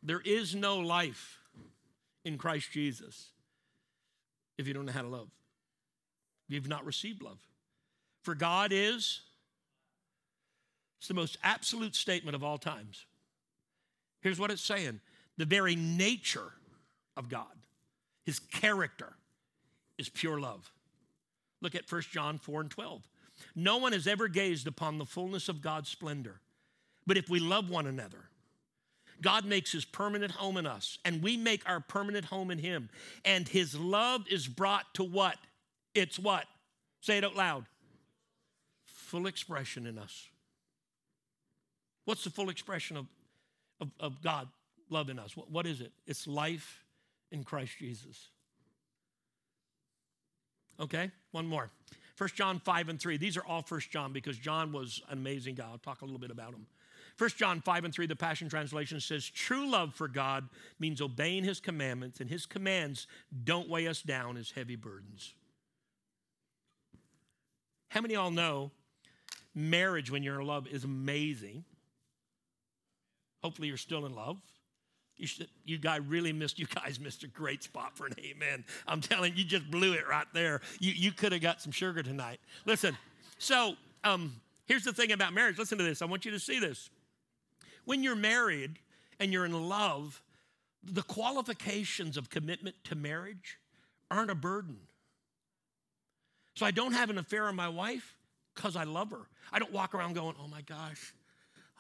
There is no life in Christ Jesus if you don't know how to love. You've not received love. For God is... It's the most absolute statement of all times. Here's what it's saying. The very nature of God, his character, is pure love. Look at First John four and twelve. No one has ever gazed upon the fullness of God's splendor, but if we love one another, God makes his permanent home in us, and we make our permanent home in him. And his love is brought to what? It's what? Say it out loud. Full expression in us. What's the full expression of, of, of God's love in us? What, what is it? It's life in Christ Jesus. Okay, one more. First John five and three. These are all First John because John was an amazing guy. I'll talk a little bit about him. First John five and three, the Passion Translation says, true love for God means obeying his commandments, and his commands don't weigh us down as heavy burdens. How many of y'all know marriage, when you're in love, is amazing? Hopefully you're still in love. You should, you guys really missed, you guys missed a great spot for an amen. I'm telling you, you just blew it right there. You you could have got some sugar tonight. Listen, so um, here's the thing about marriage. Listen to this. I want you to see this. When you're married and you're in love, the qualifications of commitment to marriage aren't a burden. So I don't have an affair with my wife because I love her. I don't walk around going, oh my gosh,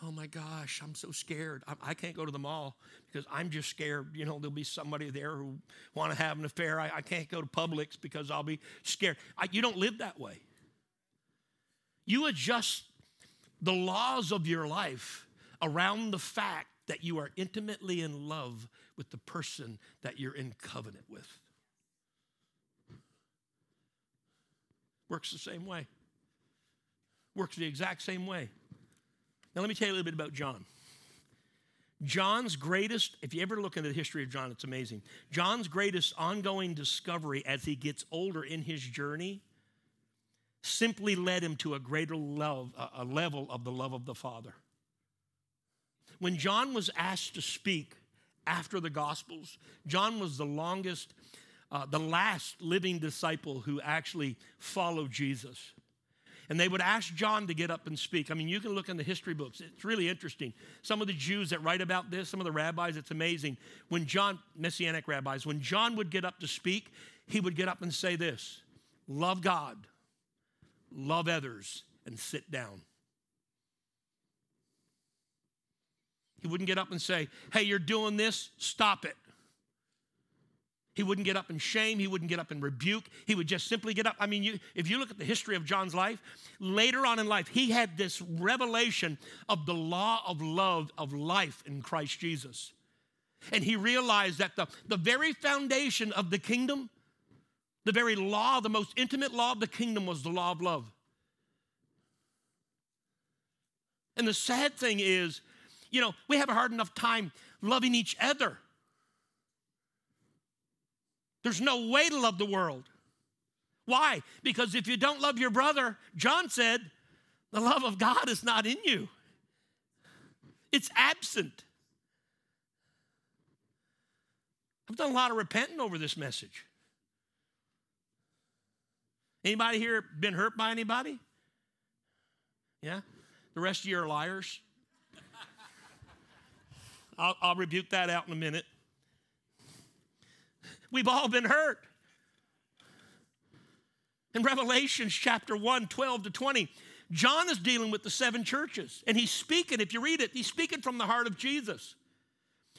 oh my gosh, I'm so scared. I, I can't go to the mall because I'm just scared. You know, there'll be somebody there who want to have an affair. I, I can't go to Publix because I'll be scared. I, you don't live that way. You adjust the laws of your life around the fact that you are intimately in love with the person that you're in covenant with. Works the same way. Works the exact same way. Now, let me tell you a little bit about John. John's greatest, if you ever look into the history of John, it's amazing. John's greatest ongoing discovery as he gets older in his journey simply led him to a greater love, a level of the love of the Father. When John was asked to speak after the Gospels, John was the longest, uh, the last living disciple who actually followed Jesus. And they would ask John to get up and speak. I mean, you can look in the history books. It's really interesting. Some of the Jews that write about this, some of the rabbis, it's amazing. When John, Messianic rabbis, when John would get up to speak, he would get up and say this, love God, love others, and sit down. He wouldn't get up and say, hey, you're doing this, stop it. He wouldn't get up and shame. He wouldn't get up and rebuke. He would just simply get up. I mean, you, if you look at the history of John's life, later on in life, he had this revelation of the law of love of life in Christ Jesus. And he realized that the, the very foundation of the kingdom, the very law, the most intimate law of the kingdom was the law of love. And the sad thing is, you know, we have a hard enough time loving each other. There's no way to love the world. Why? Because if you don't love your brother, John said, the love of God is not in you. It's absent. I've done a lot of repenting over this message. Anybody here been hurt by anybody? Yeah? The rest of you are liars. I'll, I'll rebuke that out in a minute. We've all been hurt. In Revelations chapter one, twelve to twenty, John is dealing with the seven churches. And he's speaking, if you read it, he's speaking from the heart of Jesus.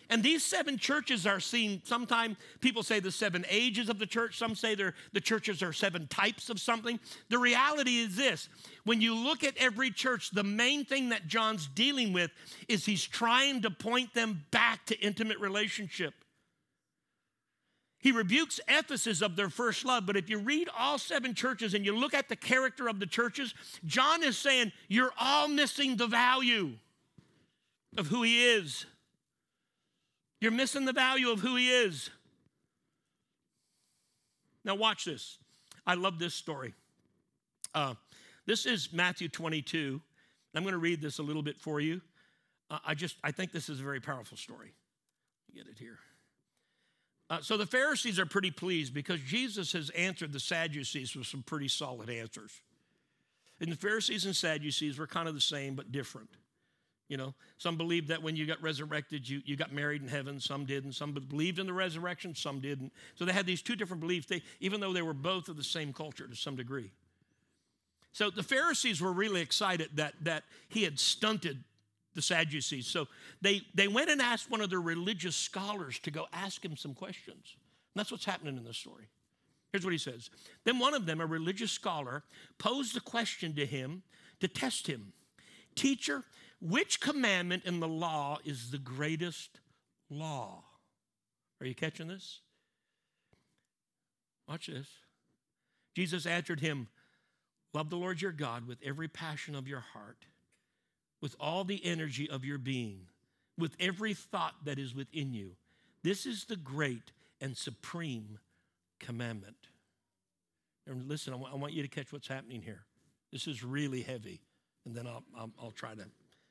And these seven churches are seen, sometimes people say the seven ages of the church. Some say they're, the churches are seven types of something. The reality is this. When you look at every church, the main thing that John's dealing with is he's trying to point them back to intimate relationship. He rebukes Ephesus of their first love, but if you read all seven churches and you look at the character of the churches, John is saying, you're all missing the value of who he is. You're missing the value of who he is. Now watch this. I love this story. Uh, this is Matthew twenty-two. I'm going to read this a little bit for you. Uh, I just, I think this is a very powerful story. Get it here. Uh, so the Pharisees are pretty pleased because Jesus has answered the Sadducees with some pretty solid answers. And the Pharisees and Sadducees were kind of the same but different. You know, some believed that when you got resurrected, you, you got married in heaven. Some didn't. Some believed in the resurrection. Some didn't. So they had these two different beliefs, they, even though they were both of the same culture to some degree. So the Pharisees were really excited that, that he had stunted the Sadducees. So they, they went and asked one of their religious scholars to go ask him some questions. And that's what's happening in this story. Here's what he says. Then one of them, a religious scholar, posed a question to him to test him. Teacher, which commandment in the law is the greatest law? Are you catching this? Watch this. Jesus answered him, Love the Lord your God with every passion of your heart, with all the energy of your being, with every thought that is within you. This is the great and supreme commandment. And listen, I want, I want you to catch what's happening here. This is really heavy. And then I'll, I'll, I'll try to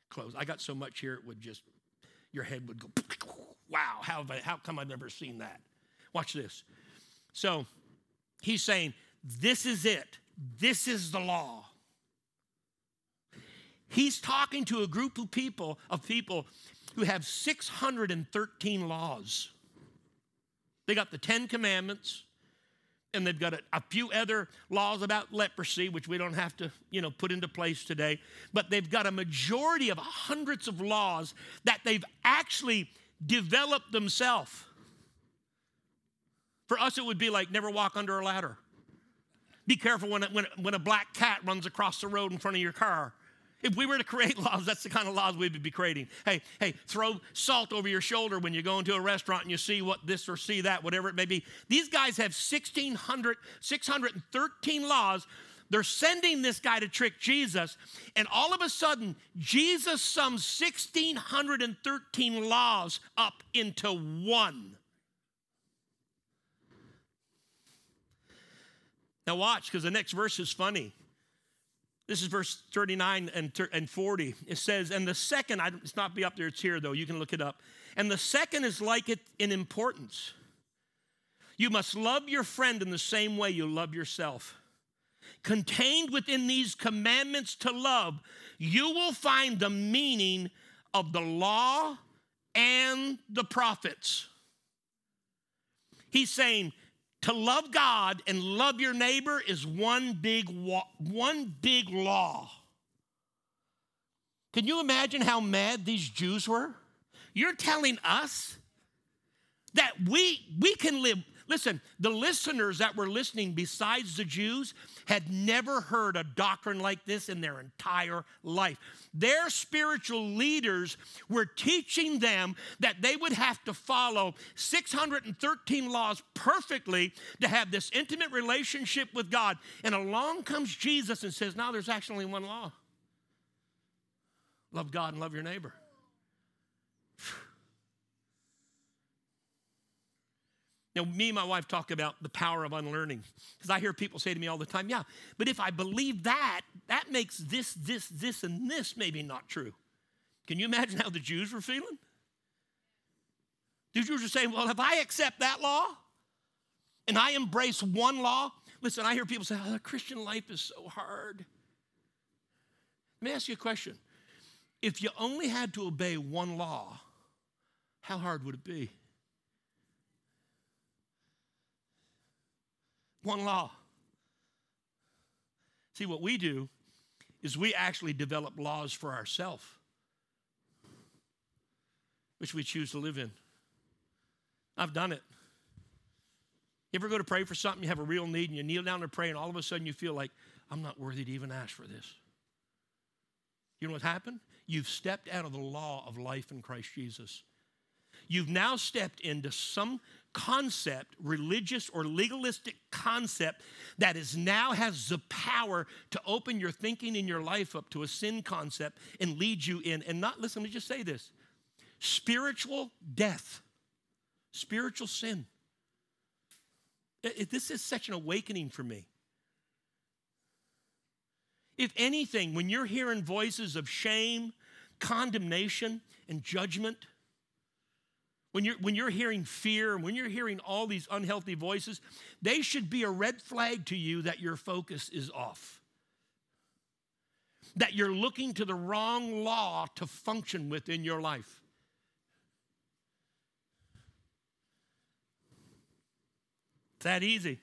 close. I got so much here, it would just, your head would go, wow, how, have I, how come I've never seen that? Watch this. So he's saying, this is it. This is the law. He's talking to a group of people, of people who have six hundred thirteen laws. They got the Ten Commandments, and they've got a, a few other laws about leprosy, which we don't have to, you know, put into place today. But they've got a majority of hundreds of laws that they've actually developed themselves. For us, it would be like never walk under a ladder. Be careful when, it, when, it, when a black cat runs across the road in front of your car. If we were to create laws, that's the kind of laws we would be creating. Hey, hey, throw salt over your shoulder when you go into a restaurant and you see what this or see that, whatever it may be. These guys have sixteen hundred, six hundred thirteen laws. They're sending this guy to trick Jesus. And all of a sudden, Jesus sums sixteen hundred thirteen laws up into one. Now watch, because the next verse is funny. This is verse thirty-nine and forty. It says, and the second, I don't, it's not be up there, it's here though, you can look it up. And the second is like it in importance. You must love your friend in the same way you love yourself. Contained within these commandments to love, you will find the meaning of the law and the prophets. He's saying, to love God and love your neighbor is one big wa- one big law. Can you imagine how mad these Jews were? You're telling us that we, we can live. Listen, the listeners that were listening besides the Jews had never heard a doctrine like this in their entire life. Their spiritual leaders were teaching them that they would have to follow six hundred thirteen laws perfectly to have this intimate relationship with God. And along comes Jesus and says, no, there's actually only one law. Love God and love your neighbor. Now, me and my wife talk about the power of unlearning because I hear people say to me all the time, yeah, but if I believe that, that makes this, this, this, and this maybe not true. Can you imagine how the Jews were feeling? The Jews were saying, well, if I accept that law and I embrace one law, listen, I hear people say, oh, the Christian life is so hard. Let me ask you a question. If you only had to obey one law, how hard would it be? One law. See, what we do is we actually develop laws for ourselves, which we choose to live in. I've done it. You ever go to pray for something, you have a real need, and you kneel down to pray, and all of a sudden you feel like, I'm not worthy to even ask for this. You know what happened? You've stepped out of the law of life in Christ Jesus. You've now stepped into some concept, religious or legalistic concept that is now has the power to open your thinking in your life up to a sin concept and lead you in, and not, listen, let me just say this, spiritual death, spiritual sin. It, it, this is such an awakening for me. If anything, when you're hearing voices of shame, condemnation, and judgment, When you're, when you're hearing fear, when you're hearing all these unhealthy voices, they should be a red flag to you that your focus is off. That you're looking to the wrong law to function within your life. It's that easy.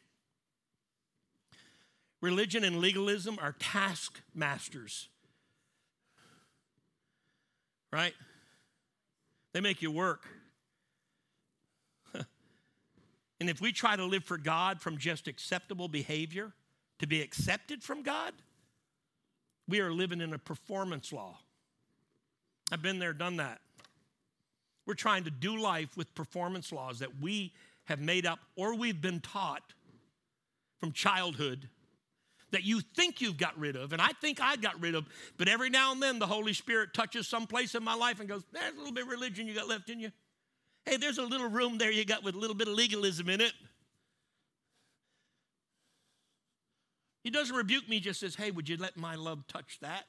Religion and legalism are taskmasters. Right? They make you work. And if we try to live for God from just acceptable behavior to be accepted from God, we are living in a performance law. I've been there, done that. We're trying to do life with performance laws that we have made up or we've been taught from childhood that you think you've got rid of, and I think I got rid of, but every now and then the Holy Spirit touches some place in my life and goes, there's a little bit of religion you got left in you. Hey, there's a little room there you got with a little bit of legalism in it. He doesn't rebuke me, just says, hey, would you let my love touch that?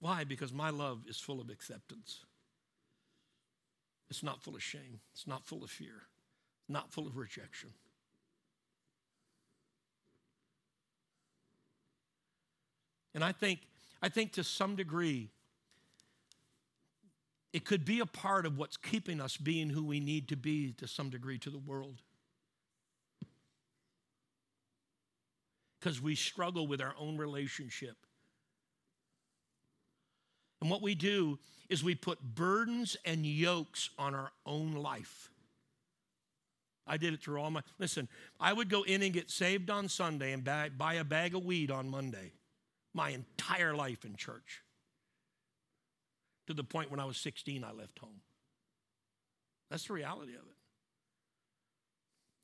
Why? Because my love is full of acceptance. It's not full of shame. It's not full of fear. It's not full of rejection. And I think, I think to some degree, it could be a part of what's keeping us being who we need to be to some degree to the world. Because we struggle with our own relationship. And what we do is we put burdens and yokes on our own life. I did it through all my, listen, I would go in and get saved on Sunday and buy, buy a bag of weed on Monday, my entire life in church. To the point when I was sixteen, I left home. That's the reality of it.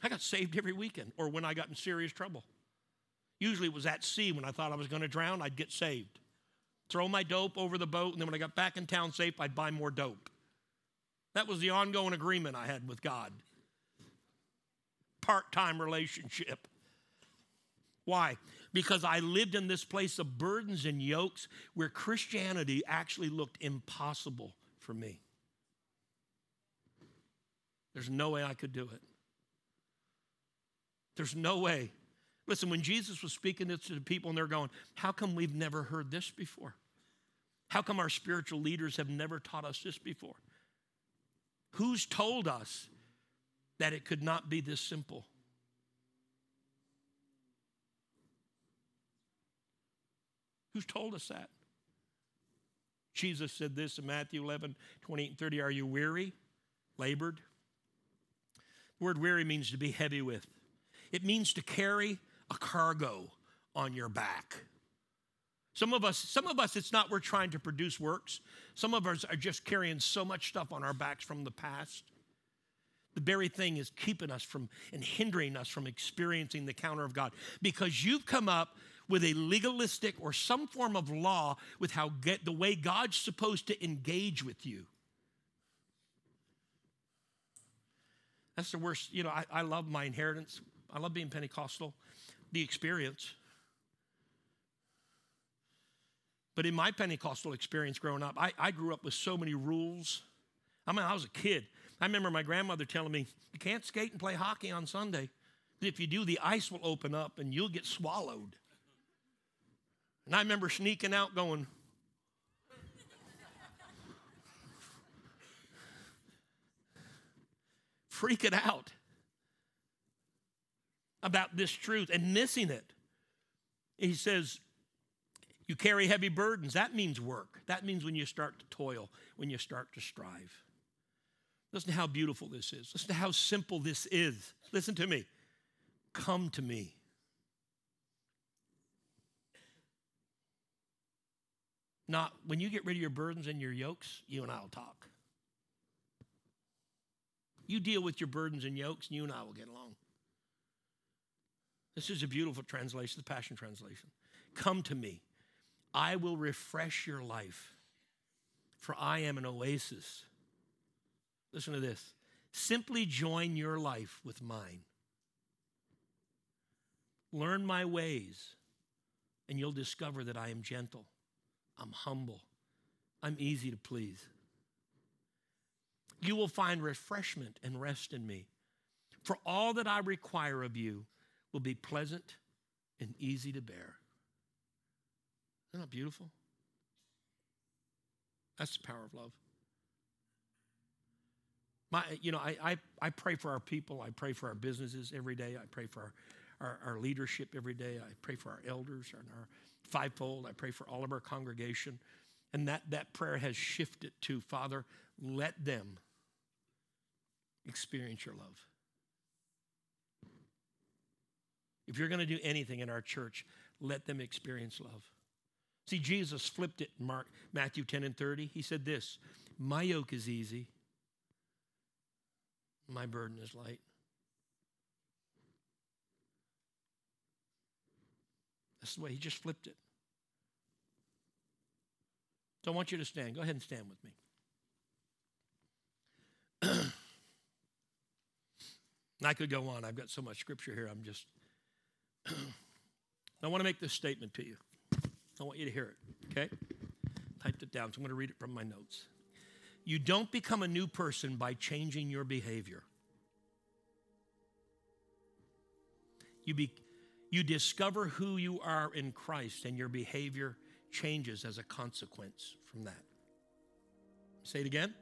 I got saved every weekend or when I got in serious trouble. Usually it was at sea when I thought I was going to drown, I'd get saved. Throw my dope over the boat, and then when I got back in town safe, I'd buy more dope. That was the ongoing agreement I had with God. Part-time relationship. Why? Because I lived in this place of burdens and yokes where Christianity actually looked impossible for me. There's no way I could do it. There's no way. Listen, when Jesus was speaking this to the people and they're going, how come we've never heard this before? How come our spiritual leaders have never taught us this before? Who's told us that it could not be this simple? Who's told us that? Jesus said this in Matthew eleven, twenty-eight and thirty, are you weary, labored? The word weary means to be heavy with. It means to carry a cargo on your back. Some of us, some of us, it's not we're trying to produce works. Some of us are just carrying so much stuff on our backs from the past. The very thing is keeping us from and hindering us from experiencing the encounter of God, because you've come up with a legalistic or some form of law with how get, the way God's supposed to engage with you. That's the worst. You know, I, I love my inheritance. I love being Pentecostal, the experience. But in my Pentecostal experience growing up, I, I grew up with so many rules. I mean, I was a kid. I remember my grandmother telling me, you can't skate and play hockey on Sunday. If you do, the ice will open up and you'll get swallowed. And I remember sneaking out going, freaking out about this truth and missing it. He says, you carry heavy burdens. That means work. That means when you start to toil, when you start to strive. Listen to how beautiful this is. Listen to how simple this is. Listen to me. Come to me. Not when you get rid of your burdens and your yokes, you and I will talk. You deal with your burdens and yokes, and you and I will get along. This is a beautiful translation, the Passion Translation. Come to me. I will refresh your life, for I am an oasis. Listen to this. Simply join your life with mine. Learn my ways, and you'll discover that I am gentle. I'm humble. I'm easy to please. You will find refreshment and rest in me. For all that I require of you will be pleasant and easy to bear. Isn't that beautiful? That's the power of love. My, you know, I, I, I pray for our people. I pray for our businesses every day. I pray for our, our, our leadership every day. I pray for our elders and our fivefold. I pray for all of our congregation. And that, that prayer has shifted to, Father, let them experience your love. If you're going to do anything in our church, let them experience love. See, Jesus flipped it in Mark, Matthew ten and thirty. He said this, my yoke is easy. My burden is light. That's the way he just flipped it. So I want you to stand. Go ahead and stand with me. And I could go on. I've got so much scripture here. I'm just... I want to make this statement to you. I want you to hear it, okay? Typed it down, so I'm going to read it from my notes. You don't become a new person by changing your behavior. You be, you discover who you are in Christ, and your behavior changes as a consequence from that. Say it again.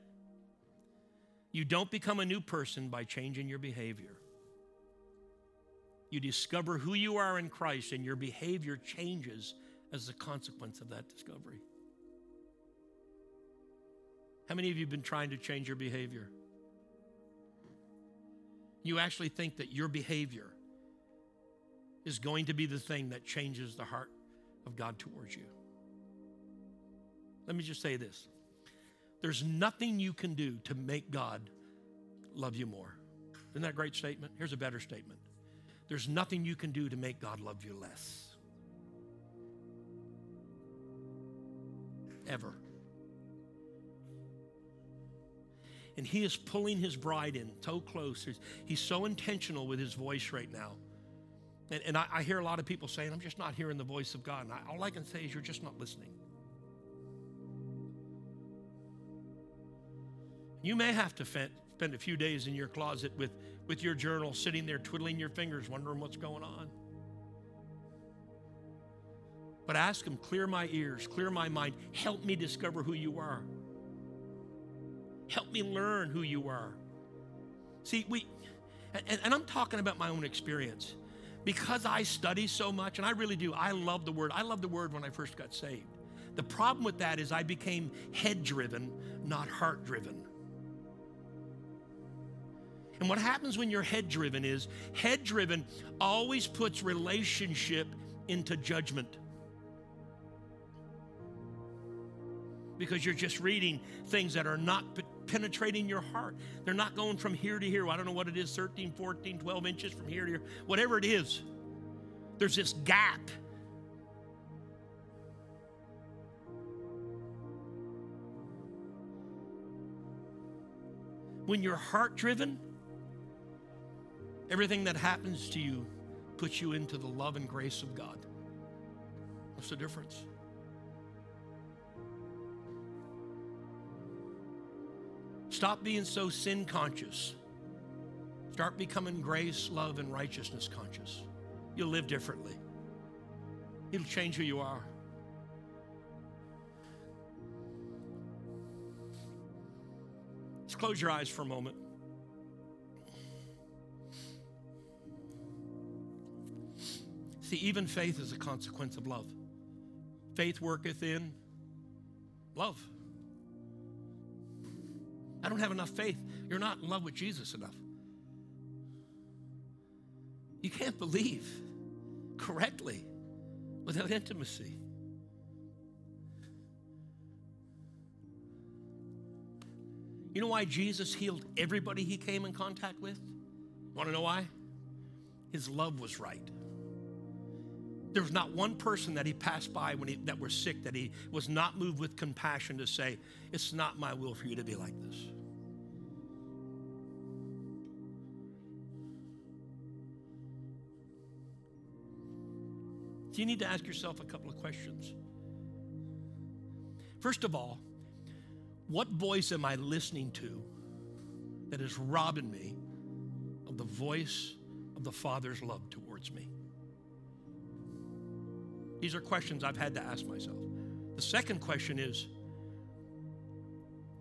You don't become a new person by changing your behavior. You discover who you are in Christ, and your behavior changes as a consequence of that discovery. How many of you have been trying to change your behavior? You actually think that your behavior is going to be the thing that changes the heart of God towards you. Let me just say this. There's nothing you can do to make God love you more. Isn't that a great statement? Here's a better statement. There's nothing you can do to make God love you less. Ever. And he is pulling his bride in so close. He's so intentional with his voice right now. And, and I, I hear a lot of people saying, I'm just not hearing the voice of God. And I, all I can say is you're just not listening. You may have to fend, spend a few days in your closet with, with your journal, sitting there twiddling your fingers, wondering what's going on. But ask him, clear my ears, clear my mind. Help me discover who you are. Help me learn who you are. See, we, and, and I'm talking about my own experience. Because I study so much, and I really do, I love the Word. I loved the Word when I first got saved. The problem with that is I became head-driven, not heart-driven. And what happens when you're head-driven is, head-driven always puts relationship into judgment. Because you're just reading things that are not penetrating your heart. They're not going from here to here. I don't know what it is, thirteen, fourteen, twelve inches from here to here. Whatever it is, there's this gap. When you're heart-driven, everything that happens to you puts you into the love and grace of God. What's the difference? Stop being so sin conscious. Start becoming grace, love, and righteousness conscious. You'll live differently. It'll change who you are. Just close your eyes for a moment. See, even faith is a consequence of love. Faith worketh in love. I don't have enough faith. You're not in love with Jesus enough. You can't believe correctly without intimacy. You know why Jesus healed everybody he came in contact with? Want to know why? His love was right. There was not one person that he passed by when he, that were sick that he was not moved with compassion to say, it's not my will for you to be like this. So you need to ask yourself a couple of questions. First of all, what voice am I listening to that is robbing me of the voice of the Father's love towards me? These are questions I've had to ask myself. The second question is,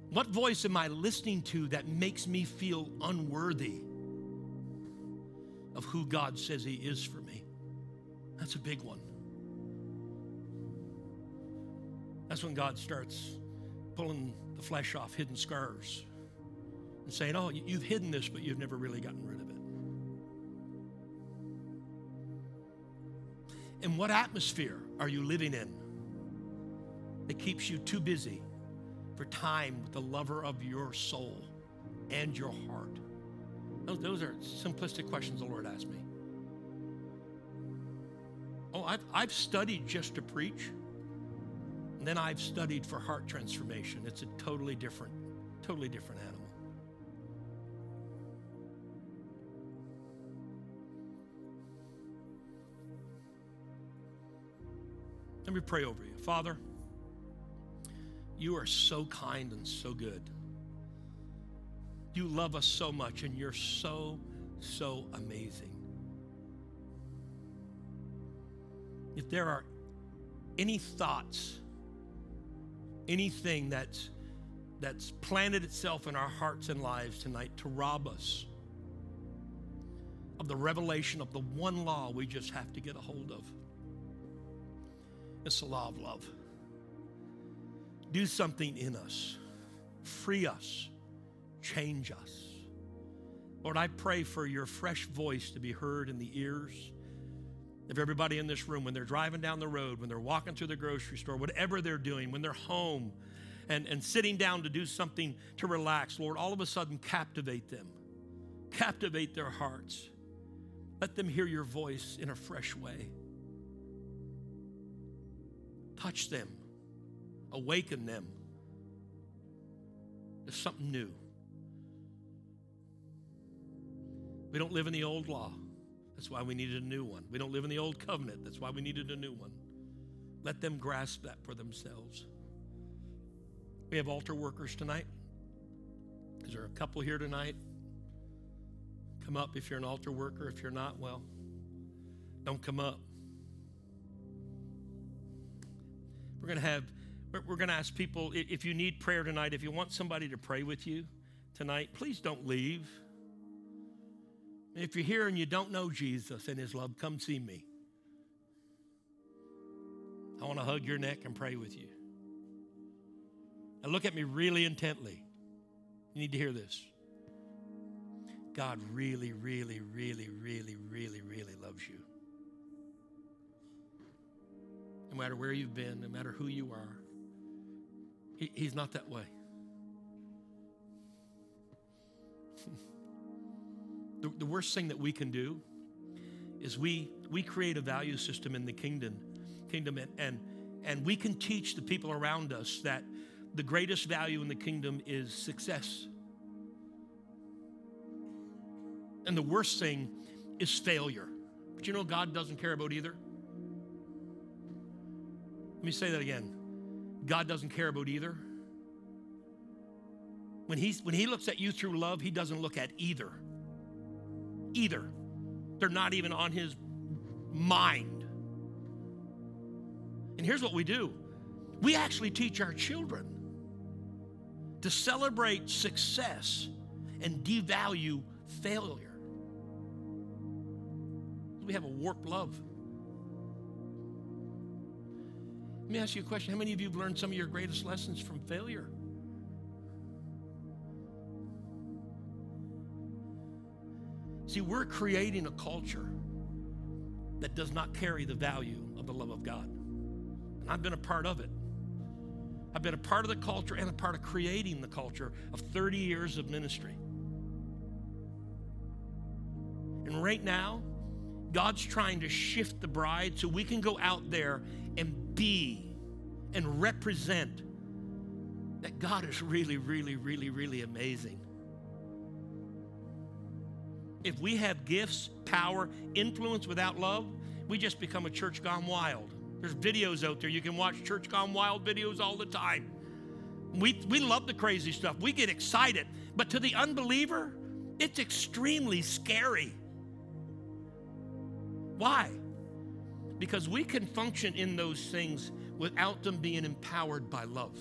what voice am I listening to that makes me feel unworthy of who God says he is for me? That's a big one. That's when God starts pulling the flesh off hidden scars and saying, oh, you've hidden this, but you've never really gotten rid of it. And what atmosphere are you living in that keeps you too busy for time with the lover of your soul and your heart? Those, those are simplistic questions the Lord asked me. I Oh, I've, I've studied just to preach. And then I've studied for heart transformation. It's a totally different, totally different animal. Let me pray over you. Father, you are so kind and so good. You love us so much, and you're so, so amazing. If there are any thoughts, anything that's, that's planted itself in our hearts and lives tonight to rob us of the revelation of the one law we just have to get a hold of, it's the law of love. Do something in us. Free us. Change us. Lord, I pray for your fresh voice to be heard in the ears of everybody in this room when they're driving down the road, when they're walking through the grocery store, whatever they're doing, when they're home and, and sitting down to do something to relax. Lord, all of a sudden captivate them. Captivate their hearts. Let them hear your voice in a fresh way. Touch them. Awaken them to something new. We don't live in the old law. That's why we needed a new one. We don't live in the old covenant. That's why we needed a new one. Let them grasp that for themselves. We have altar workers tonight. Is there a couple here tonight? Come up if you're an altar worker. If you're not, well, don't come up. We're going to have, we're going to ask people, if you need prayer tonight, if you want somebody to pray with you tonight, please don't leave. If you're here and you don't know Jesus and his love, come see me. I want to hug your neck and pray with you. Now look at me really intently. You need to hear this. God really, really, really, really, really, really loves you. No matter where you've been, no matter who you are, he, he's not that way. the, the worst thing that we can do is we we create a value system in the kingdom, kingdom, and, and and we can teach the people around us that the greatest value in the kingdom is success. And the worst thing is failure. But you know God doesn't care about either. Let me say that again. God doesn't care about either. When he's, when he looks at you through love, he doesn't look at either. Either. They're not even on his mind. And here's what we do. We actually teach our children to celebrate success and devalue failure. We have a warped love. Let me ask you a question. How many of you have learned some of your greatest lessons from failure? See, we're creating a culture that does not carry the value of the love of God. And I've been a part of it. I've been a part of the culture and a part of creating the culture of thirty years of ministry. And right now, God's trying to shift the bride so we can go out there and be and represent that God is really, really, really, really amazing. If we have gifts, power, influence without love, we just become a church gone wild. There's videos out there. You can watch church gone wild videos all the time. We, we love the crazy stuff. We get excited. But to the unbeliever, it's extremely scary. Why? Because we can function in those things without them being empowered by love.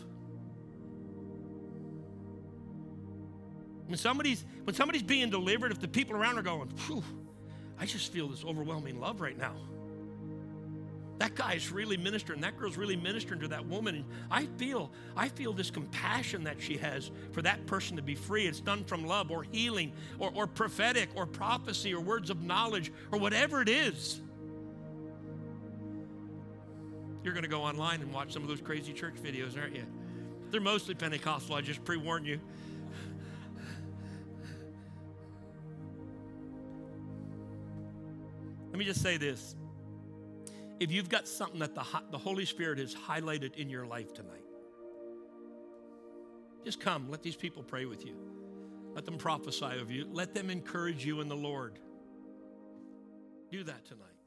When somebody's, when somebody's being delivered, if the people around are going, whew, I just feel this overwhelming love right now. That guy's really ministering, that girl's really ministering to that woman. And I feel, I feel this compassion that she has for that person to be free. It's done from love or healing or, or prophetic or prophecy or words of knowledge or whatever it is. You're going to go online and watch some of those crazy church videos, aren't you? They're mostly Pentecostal, I just pre-warn you. Let me just say this. if you've got something that the, the Holy Spirit has highlighted in your life tonight, just come. Let these people pray with you. Let them prophesy of you. Let them encourage you in the Lord. Do that tonight.